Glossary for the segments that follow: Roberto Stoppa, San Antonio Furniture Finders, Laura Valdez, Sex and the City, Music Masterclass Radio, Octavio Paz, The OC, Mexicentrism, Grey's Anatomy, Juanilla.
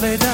Lately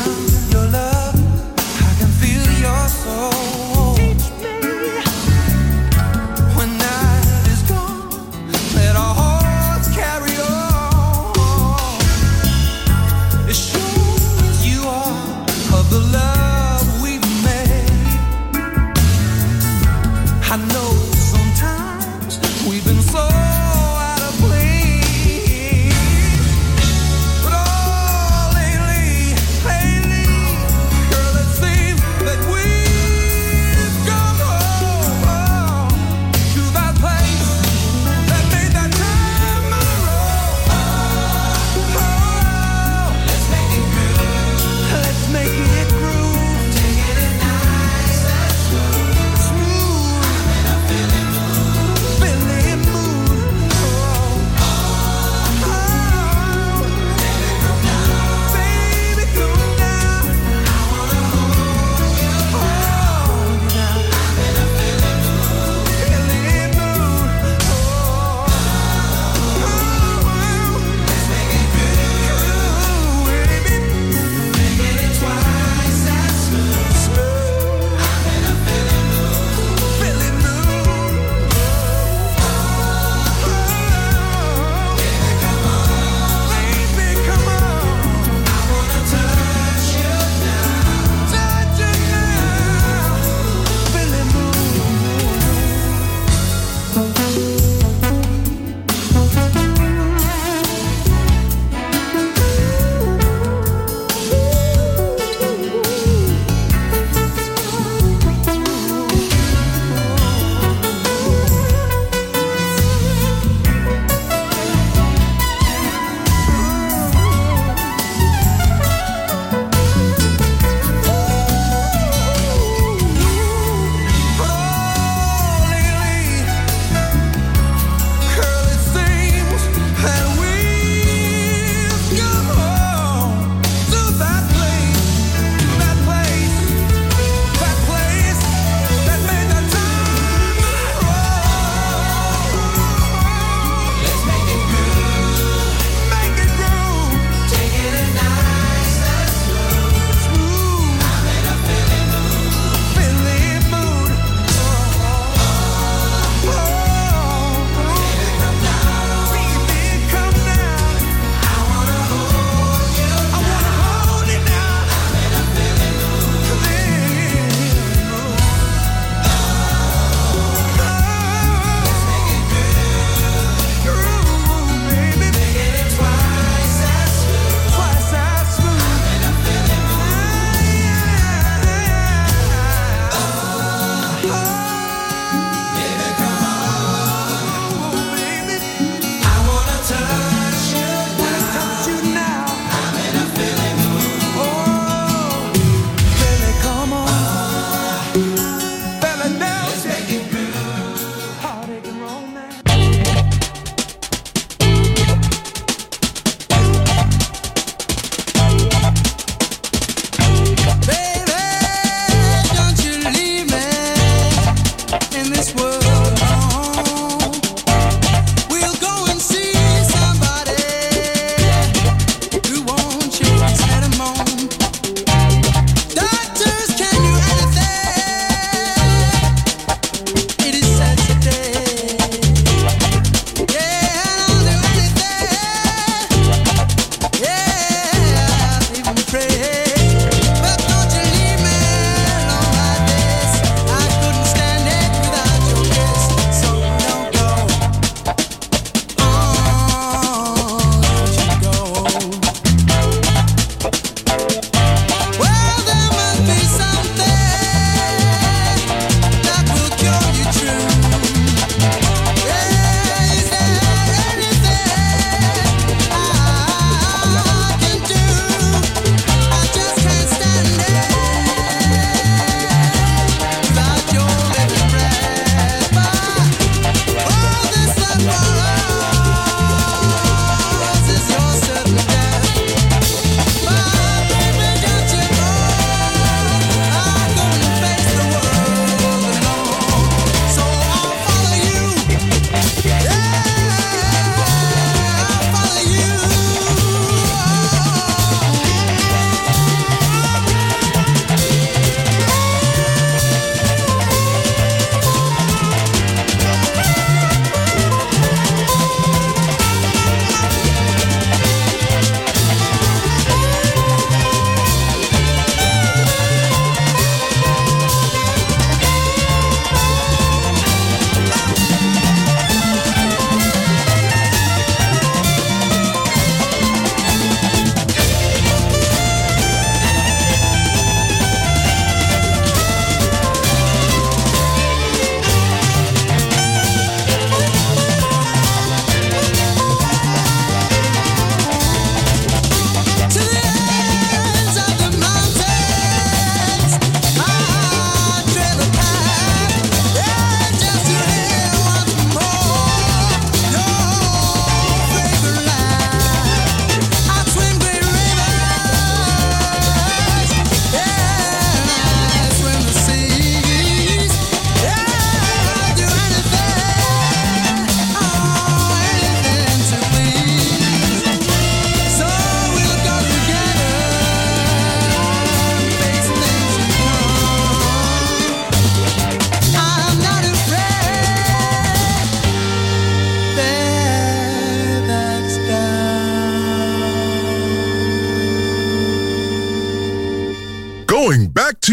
Going back to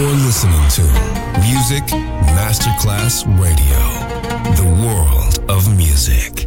You're listening to Music Masterclass Radio, the world of music.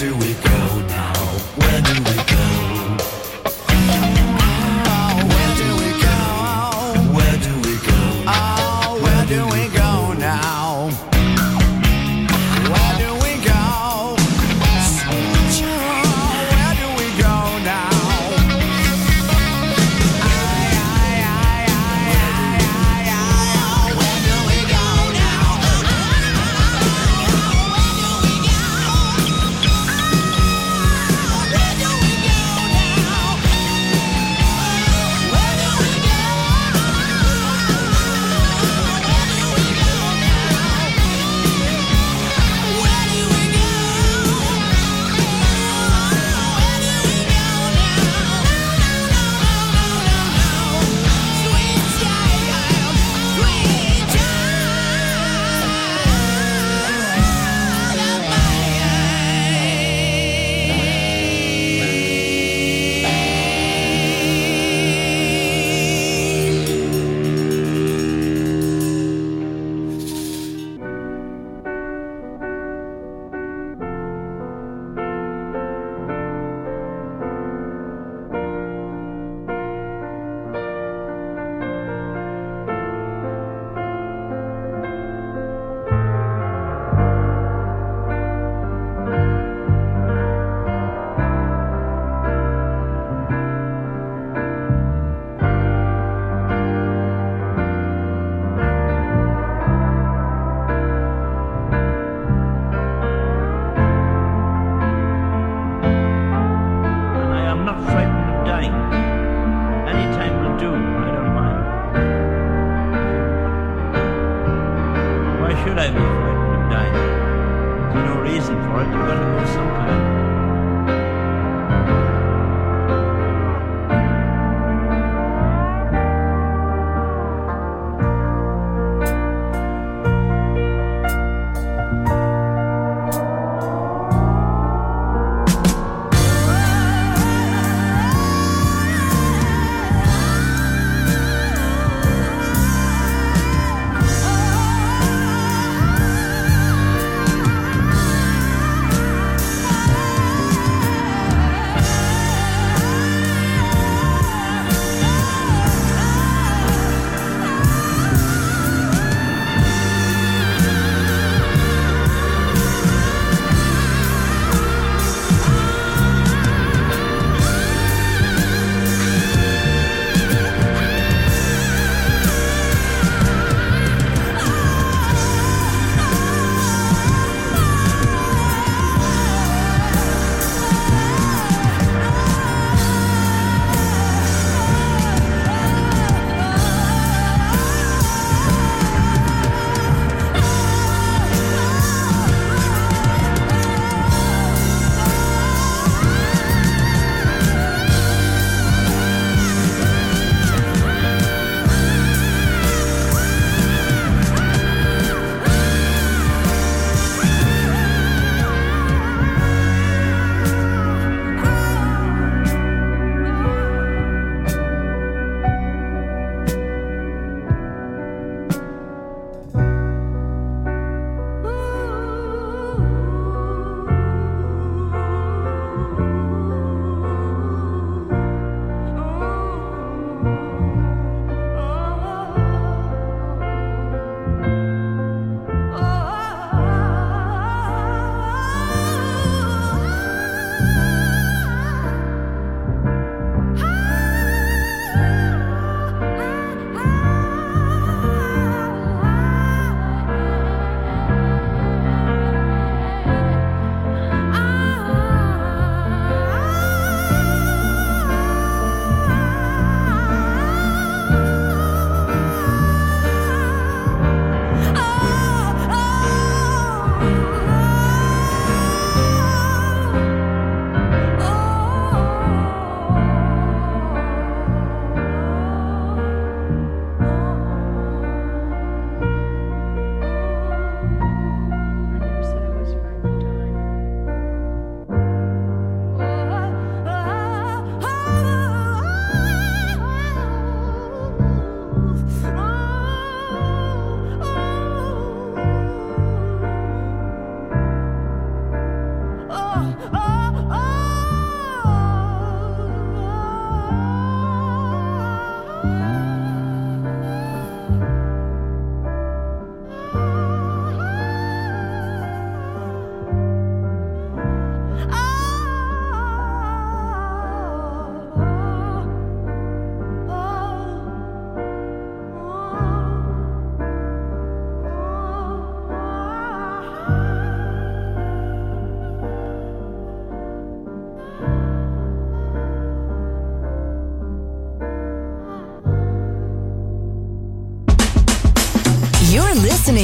do we go now? Where do we go? Oh, where do we go? Where do we go? Oh, where do we go now? Where do we go? Where do we go now?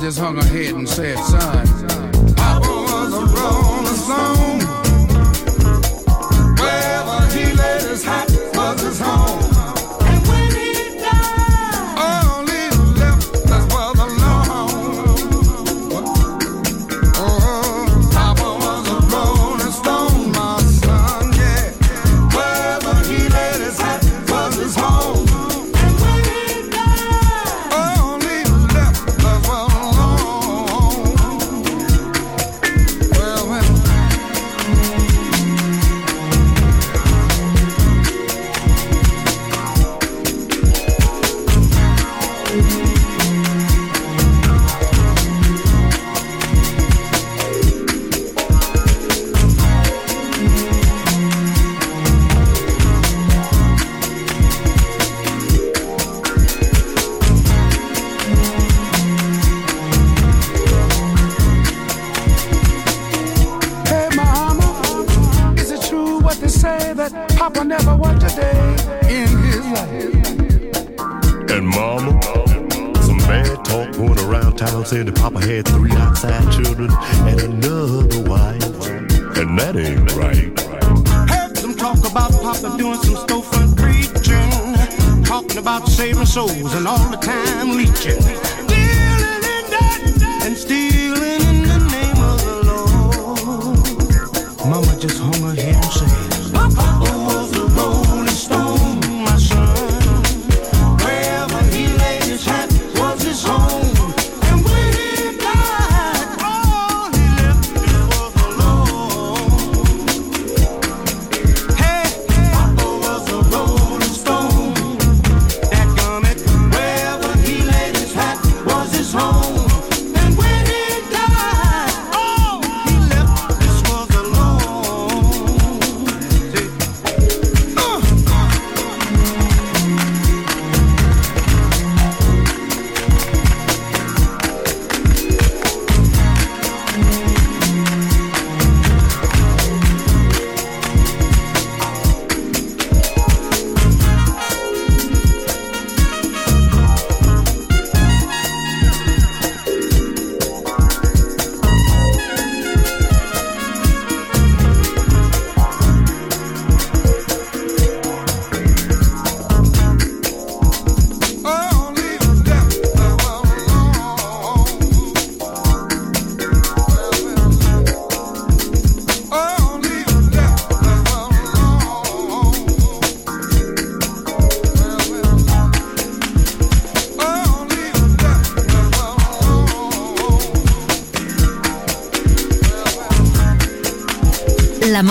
Just hung her head and said, son, Papa was a rolling stone. Wherever he laid his hat was his home. And when he died, all he left us was alone. Oh, Papa was a rolling stone, my son, yeah. Wherever he laid his hat was his home. Said that Papa had 3 outside children and another wife, and that ain't right. Heard them talk about Papa doing some storefront preaching, talking about saving souls and all the time leeching, stealing and that, and stealing in the name of the Lord. Mama just hung her head and said, Papa was a rolling stone, my son. Wherever he laid his hat was his home. La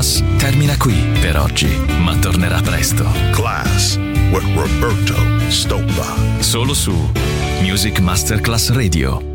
Class termina qui per oggi, ma tornerà presto. Class with Roberto Stoppa. Solo su Music Masterclass Radio.